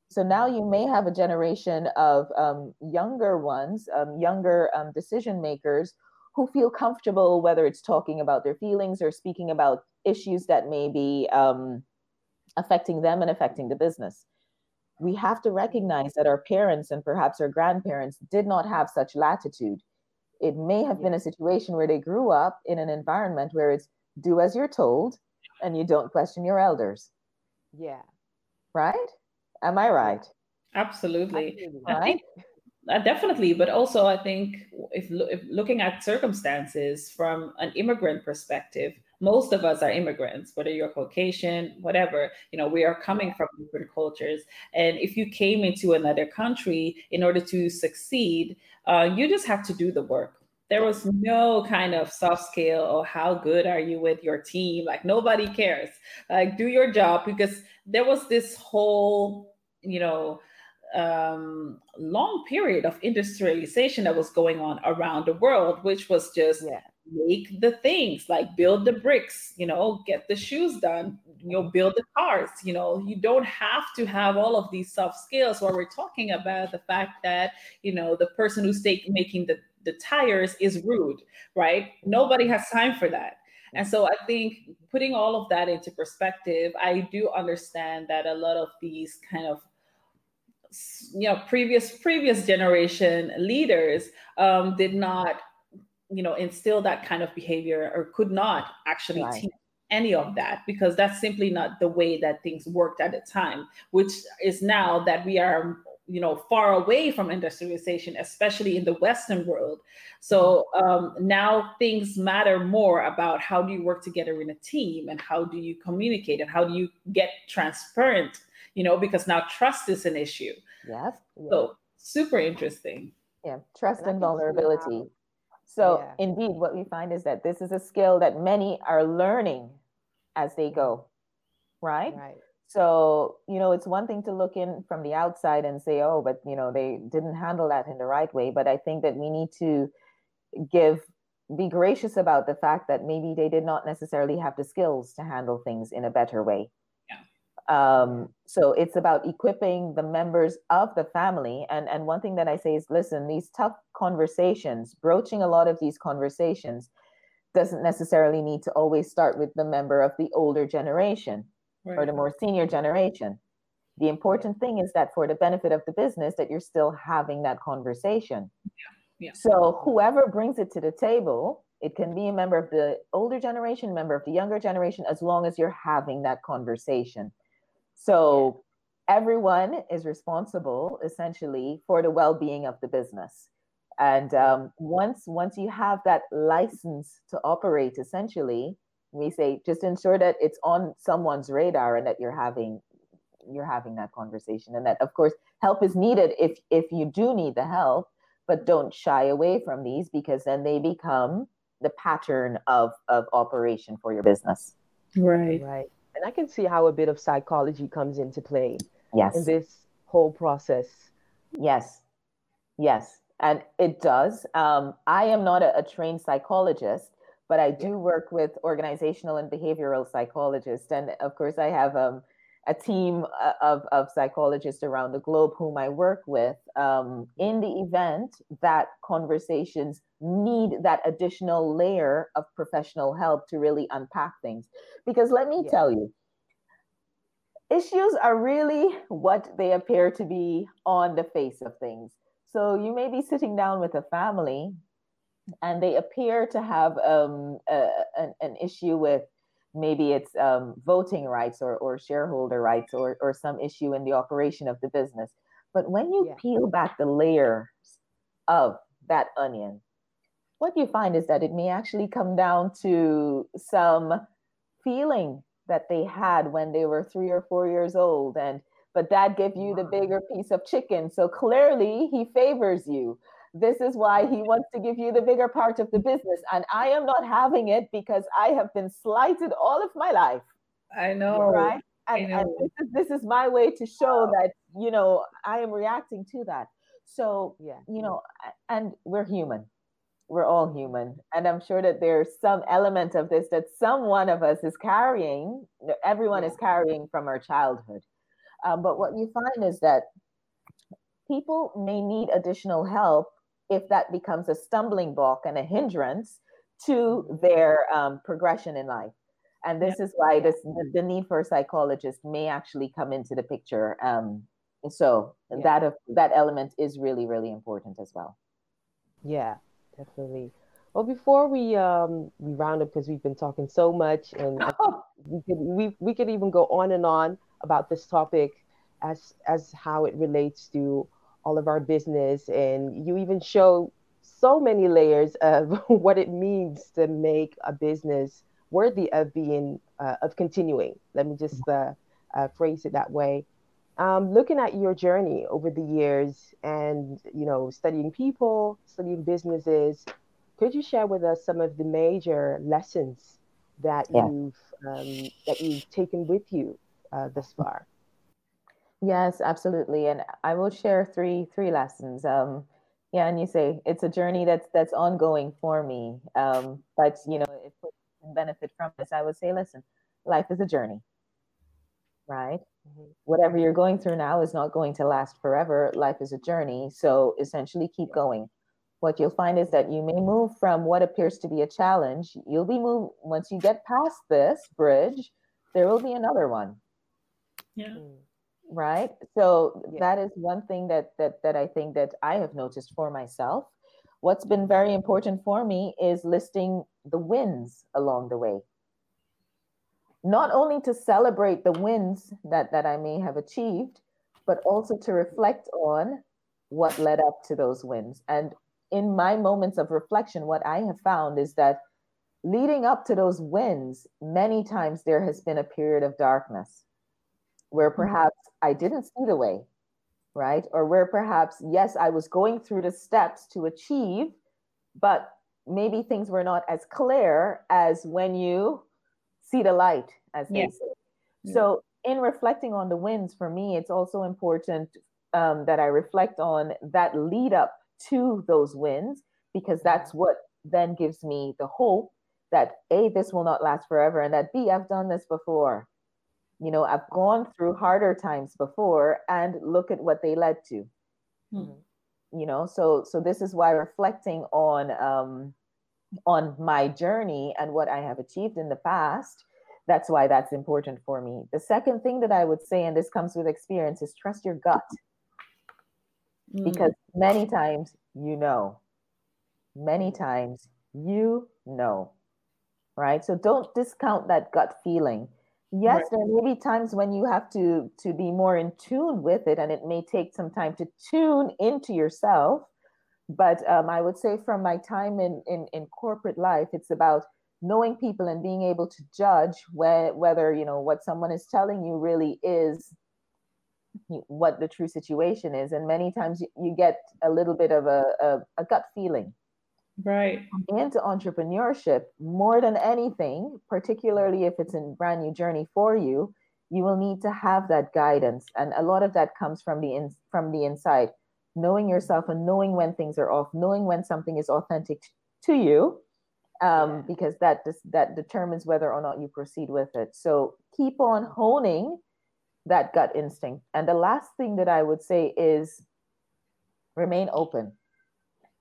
So now you may have a generation of um, younger ones, um, younger um, decision makers who feel comfortable, whether it's talking about their feelings or speaking about issues that may be, um, affecting them and affecting the business. We have to recognize that our parents and perhaps our grandparents did not have such latitude. It may have been a situation where they grew up in an environment where it's do as you're told and you don't question your elders. Yeah. Right? Am I right? Absolutely. Absolutely. I think, definitely. But also I think if, if looking at circumstances from an immigrant perspective, most of us are immigrants, whether you're Caucasian, whatever, you know, we are coming from different cultures. And if you came into another country in order to succeed, uh, you just have to do the work. There was no kind of soft skill or how good are you with your team? Like nobody cares, like do your job, because there was this whole, you know, um, long period of industrialization that was going on around the world, which was just, yeah. make the things, like build the bricks, you know, get the shoes done, you know, build the cars, you know, you don't have to have all of these soft skills where we're talking about the fact that, you know, the person who's taking, making the, the tires is rude, right? Nobody has time for that. And so I think putting all of that into perspective, I do understand that a lot of these kind of, you know, previous, previous generation leaders um, did not you know, instill that kind of behavior or could not actually right. teach any of that, because that's simply not the way that things worked at the time, which is now that we are, you know, far away from industrialization, especially in the Western world. So um, now things matter more about how do you work together in a team and how do you communicate and how do you get transparent, you know, because now trust is an issue. Yes. yes. So super interesting. Yeah. Trust and, and vulnerability. So yeah. indeed, what we find is that this is a skill that many are learning as they go, right? Right. So, you know, it's one thing to look in from the outside and say, oh, but, you know, they didn't handle that in the right way. But I think that we need to give, be gracious about the fact that maybe they did not necessarily have the skills to handle things in a better way. Um, so it's about equipping the members of the family. And, and one thing that I say is, listen, these tough conversations, broaching a lot of these conversations, doesn't necessarily need to always start with the member of the older generation right. or the more senior generation. The important thing is that for the benefit of the business, that you're still having that conversation. Yeah. Yeah. So whoever brings it to the table, it can be a member of the older generation, member of the younger generation, as long as you're having that conversation. So everyone is responsible, essentially, for the well-being of the business. And um, once once you have that license to operate, essentially, we say just ensure that it's on someone's radar and that you're having you're having that conversation. And that, of course, help is needed if if you do need the help, but don't shy away from these, because then they become the pattern of of operation for your business. Right. Right. And I can see how a bit of psychology comes into play yes. in this whole process. Yes. Yes. And it does. Um, I am not a, a trained psychologist, but I do work with organizational and behavioral psychologists. And of course, I have um, a team of, of psychologists around the globe whom I work with um, in the event that conversations need that additional layer of professional help to really unpack things. Because let me yeah. tell you, issues are really what they appear to be on the face of things. So you may be sitting down with a family and they appear to have um, a, an, an issue with maybe it's um, voting rights or, or shareholder rights or, or some issue in the operation of the business. But when you yeah. peel back the layers of that onion, what you find is that it may actually come down to some feeling that they had when they were three or four years old. And but that gave you the bigger piece of chicken. So clearly he favors you. This is why he wants to give you the bigger part of the business. And I am not having it because I have been slighted all of my life. I know. Right? And, I know. and this, is, this is my way to show that, you know, I am reacting to that. So, yeah. you know, and we're human. We're all human. And I'm sure that there's some element of this that some one of us is carrying, everyone yeah. is carrying from our childhood. Um, but what you find is that people may need additional help if that becomes a stumbling block and a hindrance to their um, progression in life. And this yeah. is why this, the, the need for a psychologist may actually come into the picture. Um, so yeah. that of, that element is really, really important as well. Yeah, definitely. Well, before we um, we round up, because we've been talking so much and we could, we, we could even go on and on about this topic as as how it relates to all of our business. And you even show so many layers of what it means to make a business worthy of being, uh, of continuing. Let me just uh, uh, phrase it that way. Um, looking at your journey over the years and, you know, studying people, studying businesses, could you share with us some of the major lessons that yeah. you've um, that you've taken with you Uh, this far? Yes, absolutely. And I will share three three lessons. Um, yeah, and you say it's a journey that's that's ongoing for me. Um, but you know, if we can benefit from this, I would say, listen, life is a journey, right? Mm-hmm. Whatever you're going through now is not going to last forever. Life is a journey, so essentially keep going. What you'll find is that you may move from what appears to be a challenge. You'll be moved once you get past this bridge. There will be another one. Yeah. Right. So yeah. that is one thing that, that, that I think that I have noticed for myself. What's been very important for me is listing the wins along the way. Not only to celebrate the wins that, that I may have achieved, but also to reflect on what led up to those wins. And in my moments of reflection, what I have found is that leading up to those wins, many times there has been a period of darkness where perhaps I didn't see the way, right? Or where perhaps, yes, I was going through the steps to achieve, but maybe things were not as clear as when you see the light, as yeah. they say. Yeah. So in reflecting on the wins, for me, it's also important um, that I reflect on that lead up to those wins, because that's what then gives me the hope that A, this will not last forever, and that B, I've done this before. You know, I've gone through harder times before, and look at what they led to. Mm-hmm. You know, so so this is why reflecting on um, on my journey and what I have achieved in the past. That's why that's important for me. The second thing that I would say, and this comes with experience, is trust your gut. Mm. Because many times, you know, many times, you know, right? So don't discount that gut feeling. Yes, right. There may be times when you have to, to be more in tune with it, and it may take some time to tune into yourself. But um, I would say from my time in, in, in corporate life, it's about knowing people and being able to judge where, whether, you know, what someone is telling you really is what the true situation is. And many times you, you get a little bit of a, a, a gut feeling. Right. Into entrepreneurship, more than anything, particularly if it's a brand new journey for you, you will need to have that guidance. And a lot of that comes from the in, from the inside, knowing yourself and knowing when things are off, knowing when something is authentic to you. Um, because that that determines whether or not you proceed with it. So keep on honing that gut instinct. And the last thing that I would say is remain open,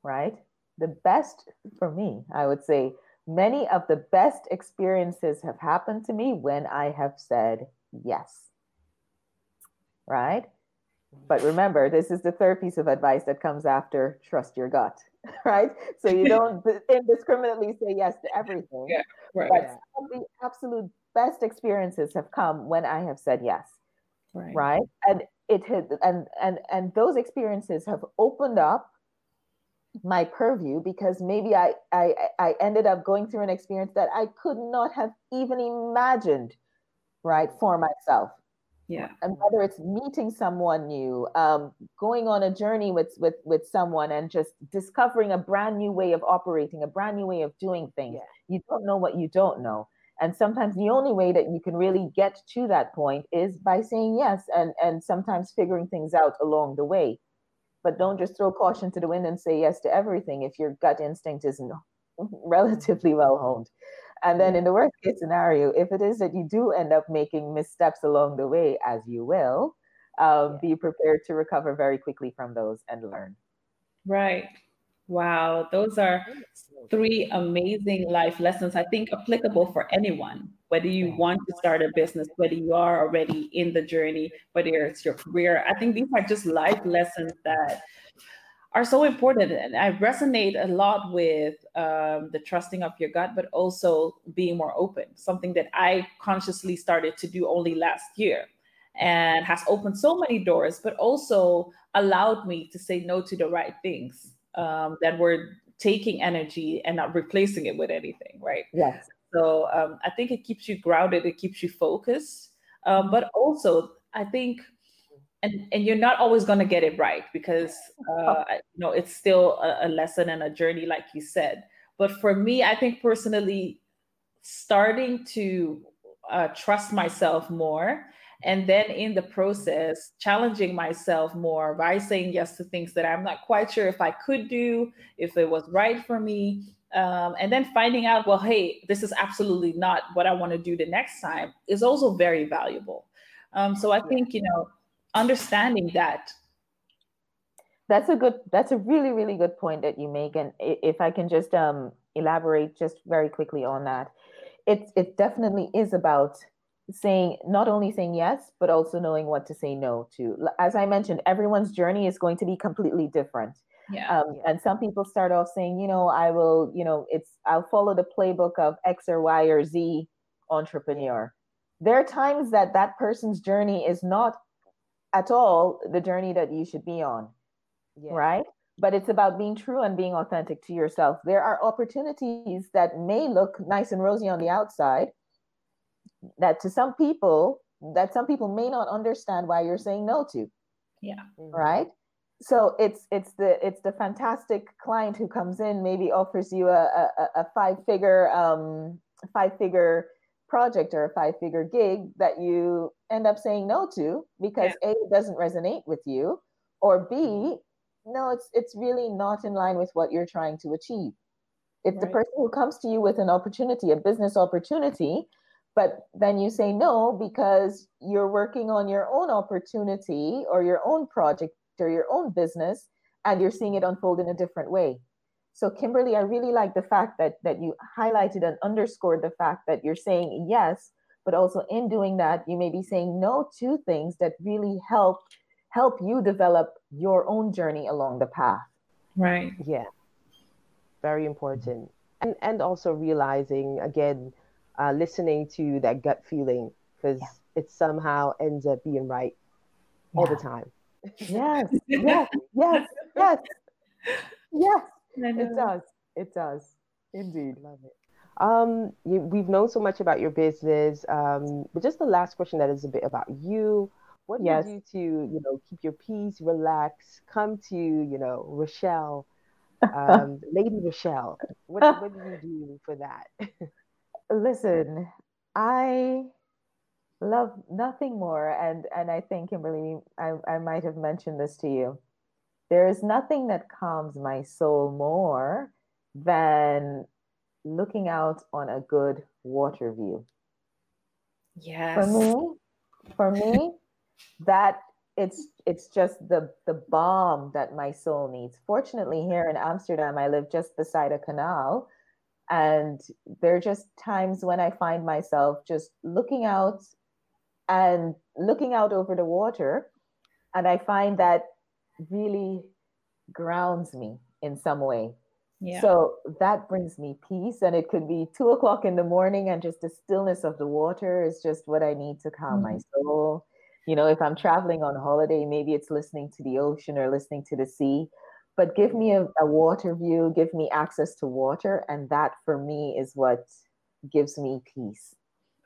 right? The best, for me, I would say, many of the best experiences have happened to me when I have said yes, right? But remember, this is the third piece of advice that comes after trust your gut. Right? So you don't indiscriminately say yes to everything. Yeah, right. But yeah. Some of the absolute best experiences have come when I have said yes. Right. Right? And it had, and and and those experiences have opened up my purview, because maybe I, I I ended up going through an experience that I could not have even imagined, right, for myself. Yeah. And whether it's meeting someone new, um, going on a journey with, with, with someone and just discovering a brand new way of operating, a brand new way of doing things. Yeah. You don't know what you don't know. And sometimes the only way that you can really get to that point is by saying yes, and, and sometimes figuring things out along the way. But don't just throw caution to the wind and say yes to everything if your gut instinct isn't relatively well honed. And then in the worst case scenario, if it is that you do end up making missteps along the way, as you will, um, yeah. be prepared to recover very quickly from those and learn. Right. Wow. Those are three amazing life lessons, I think applicable for anyone, whether you want to start a business, whether you are already in the journey, whether it's your career. I think these are just life lessons that are so important, and I resonate a lot with um, the trusting of your gut, but also being more open, something that I consciously started to do only last year and has opened so many doors, but also allowed me to say no to the right things um, that were taking energy and not replacing it with anything, right? Yes. So um, I think it keeps you grounded, it keeps you focused, um, but also I think And and you're not always going to get it right, because uh, you know, it's still a, a lesson and a journey, like you said. But for me, I think personally, starting to uh, trust myself more, and then in the process, challenging myself more by saying yes to things that I'm not quite sure if I could do, if it was right for me. Um, and then finding out, well, hey, this is absolutely not what I want to do the next time, is also very valuable. Um, so I think, you know, understanding that. That's a good, that's a really, really good point that you make. And if I can just um, elaborate just very quickly on that, it, it definitely is about saying, not only saying yes, but also knowing what to say no to. As I mentioned, everyone's journey is going to be completely different. Yeah. Um, yeah. And some people start off saying, you know, I will, you know, it's, I'll follow the playbook of X or Y or Z entrepreneur. There are times that that person's journey is not at all the journey that you should be on, yeah. right? But it's about being true and being authentic to yourself. There are opportunities that may look nice and rosy on the outside that to some people, that some people may not understand why you're saying no to, yeah, right? So it's it's the it's the fantastic client who comes in, maybe offers you a a, a five-figure um five-figure project or a five-figure gig that you end up saying no to because yeah. A, it doesn't resonate with you, or B, no, it's it's really not in line with what you're trying to achieve. It's right. The person who comes to you with an opportunity, a business opportunity, but then you say no because you're working on your own opportunity or your own project or your own business, and you're seeing it unfold in a different way. So Kimberly, I really like the fact that that you highlighted and underscored the fact that you're saying yes, but also in doing that, you may be saying no to things that really help help you develop your own journey along the path. Right. Yeah. Very important. And and also realizing, again, uh, listening to that gut feeling, because yeah. it somehow ends up being right yeah. all the time. Yes, yes, yes, yes, yes. It does. It does. Indeed. Love it. Um, you, we've known so much about your business, um, but just the last question that is a bit about you. What yes. do you do to, you know, keep your peace, relax, come to, you know, Rochelle, um, Lady Rochelle? What, what do you do for that? Listen, I love nothing more, and and I think, Kimberly, I, I might have mentioned this to you. There is nothing that calms my soul more than looking out on a good water view. Yes. For me, for me, that it's it's just the, the balm that my soul needs. Fortunately, here in Amsterdam, I live just beside a canal. And there are just times when I find myself just looking out and looking out over the water. And I find that really grounds me in some way. Yeah. So that brings me peace, and it could be two o'clock in the morning, and just the stillness of the water is just what I need to calm mm-hmm. my soul. You know, if I'm traveling on holiday, maybe it's listening to the ocean or listening to the sea, but give me a, a water view, give me access to water. And that for me is what gives me peace.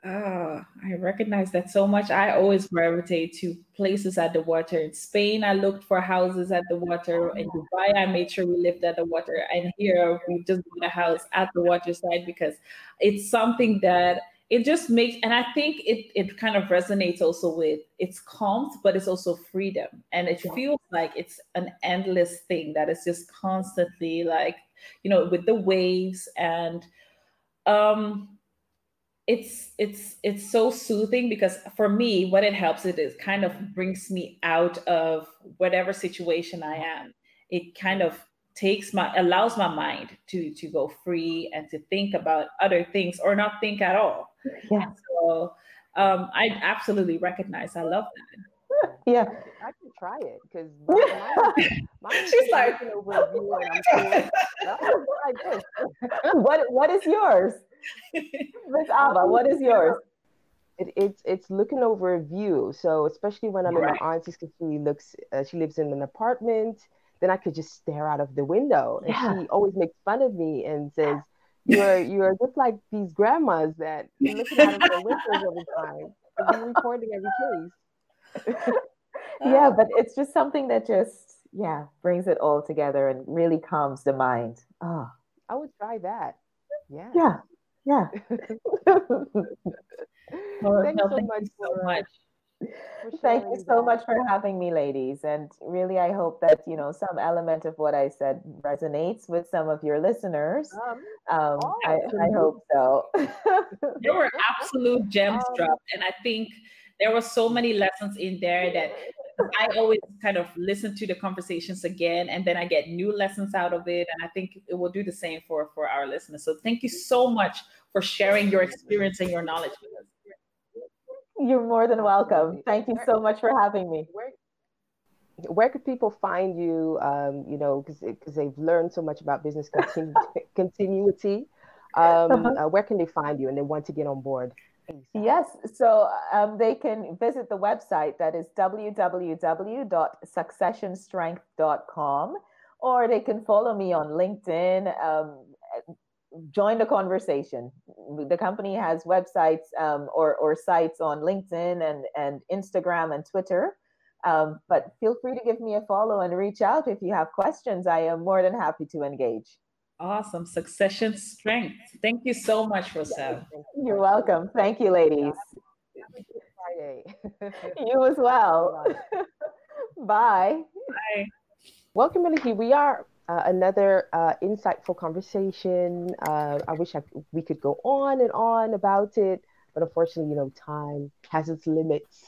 Oh, I recognize that so much. I always gravitate to places at the water. In Spain, I looked for houses at the water. In Dubai, I made sure we lived at the water. And here, we just bought a house at the waterside, because it's something that it just makes, and I think it it kind of resonates also with, it's calm, but it's also freedom. And it feels like it's an endless thing that is just constantly, like, you know, with the waves, and um. It's it's it's so soothing, because for me, what it helps, it is kind of brings me out of whatever situation I am. It kind of takes my allows my mind to to go free and to think about other things, or not think at all. Yeah. So um, I absolutely recognize. I love that. Yeah, I can try it, because she's like, what what is yours? Miss Abba, what is yours? It, it's it's looking over a view. So especially when I'm right. in my auntie's, because she looks, uh, she lives in an apartment. Then I could just stare out of the window, and yeah. she always makes fun of me and says, "You're you're just like these grandmas that looking out of the windows every time and you're recording every case." Yeah, but it's just something that just yeah brings it all together and really calms the mind. Oh, I would try that. Yeah. Yeah. Yeah. Well, thank you so thank much. You so much. Thank you so that. much for having me, ladies. And really, I hope that, you know, some element of what I said resonates with some of your listeners. Um, um, oh, I, I hope so. There were absolute gems um, dropped. And I think there were so many lessons in there that I always kind of listen to the conversations again, and then I get new lessons out of it. And I think it will do the same for, for our listeners. So thank you so much for sharing your experience and your knowledge with us. You're more than welcome. Thank you so much for having me. Where, where could people find you, um, you know, because they've learned so much about business continu- continuity. Um, uh, where can they find you and they want to get on board? Yes, so um, they can visit the website, that is w w w dot succession strength dot com, or they can follow me on LinkedIn, um, join the conversation. The company has websites um, or, or sites on LinkedIn and, and Instagram and Twitter, um, but feel free to give me a follow and reach out if you have questions. I am more than happy to engage. Awesome. Succession Strength. Thank you so much, Rochelle. You're welcome. Thank you, ladies. You as well. Bye. Bye. Well, Kimberly, here we are. Uh, another uh, insightful conversation. Uh, I wish I, we could go on and on about it, but unfortunately, you know, time has its limits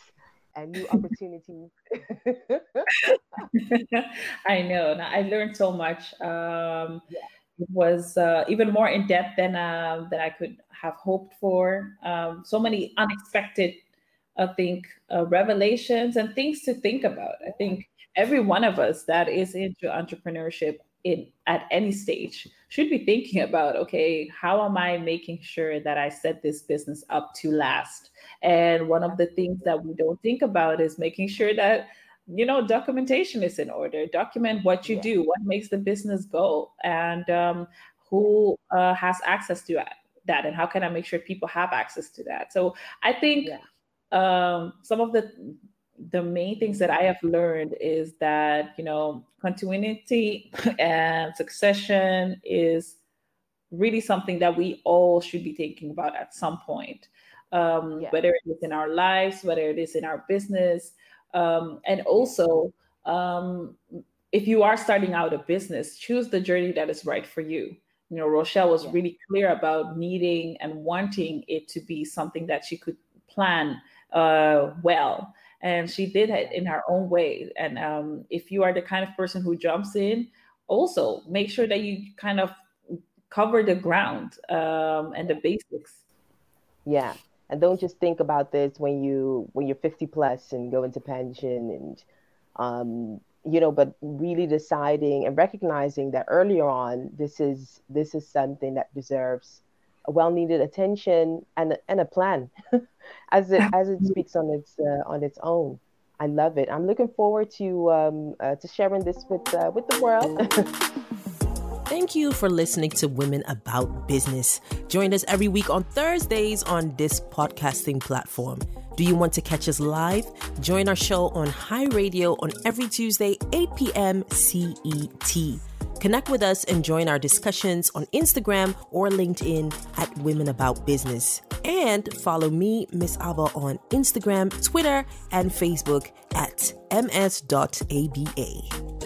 and new opportunities. I know. Now, I learned so much. Um, yeah. It was uh, even more in depth than uh, than I could have hoped for. Um, so many unexpected, I think, uh, revelations and things to think about. I think every one of us that is into entrepreneurship in at any stage should be thinking about, okay, how am I making sure that I set this business up to last? And one of the things that we don't think about is making sure that, you know, documentation is in order. Document what you yeah. do, what makes the business go, and um, who uh, has access to that, and how can I make sure people have access to that? So I think yeah. um, some of the the main things that I have learned is that, you know, continuity and succession is really something that we all should be thinking about at some point, um, yeah. whether it is in our lives, whether it is in our business. Um, and also, um, if you are starting out a business, choose the journey that is right for you. You know, Rochelle was yeah. really clear about needing and wanting it to be something that she could plan uh, well. And she did it in her own way. And um, if you are the kind of person who jumps in, also make sure that you kind of cover the ground um, and the basics. Yeah. And don't just think about this when you when you're fifty plus and go into pension and, um, you know, but really deciding and recognizing that earlier on, this is this is something that deserves a well-needed attention and and a plan, as it as it speaks on its uh, on its own. I love it. I'm looking forward to um, uh, to sharing this with uh, with the world. Thank you for listening to Women About Business. Join us every week on Thursdays on this podcasting platform. Do you want to catch us live? Join our show on High Radio on every Tuesday, eight p.m. C E T. Connect with us and join our discussions on Instagram or LinkedIn at Women About Business. And follow me, Miss Ava, on Instagram, Twitter, and Facebook at m s dot a b a.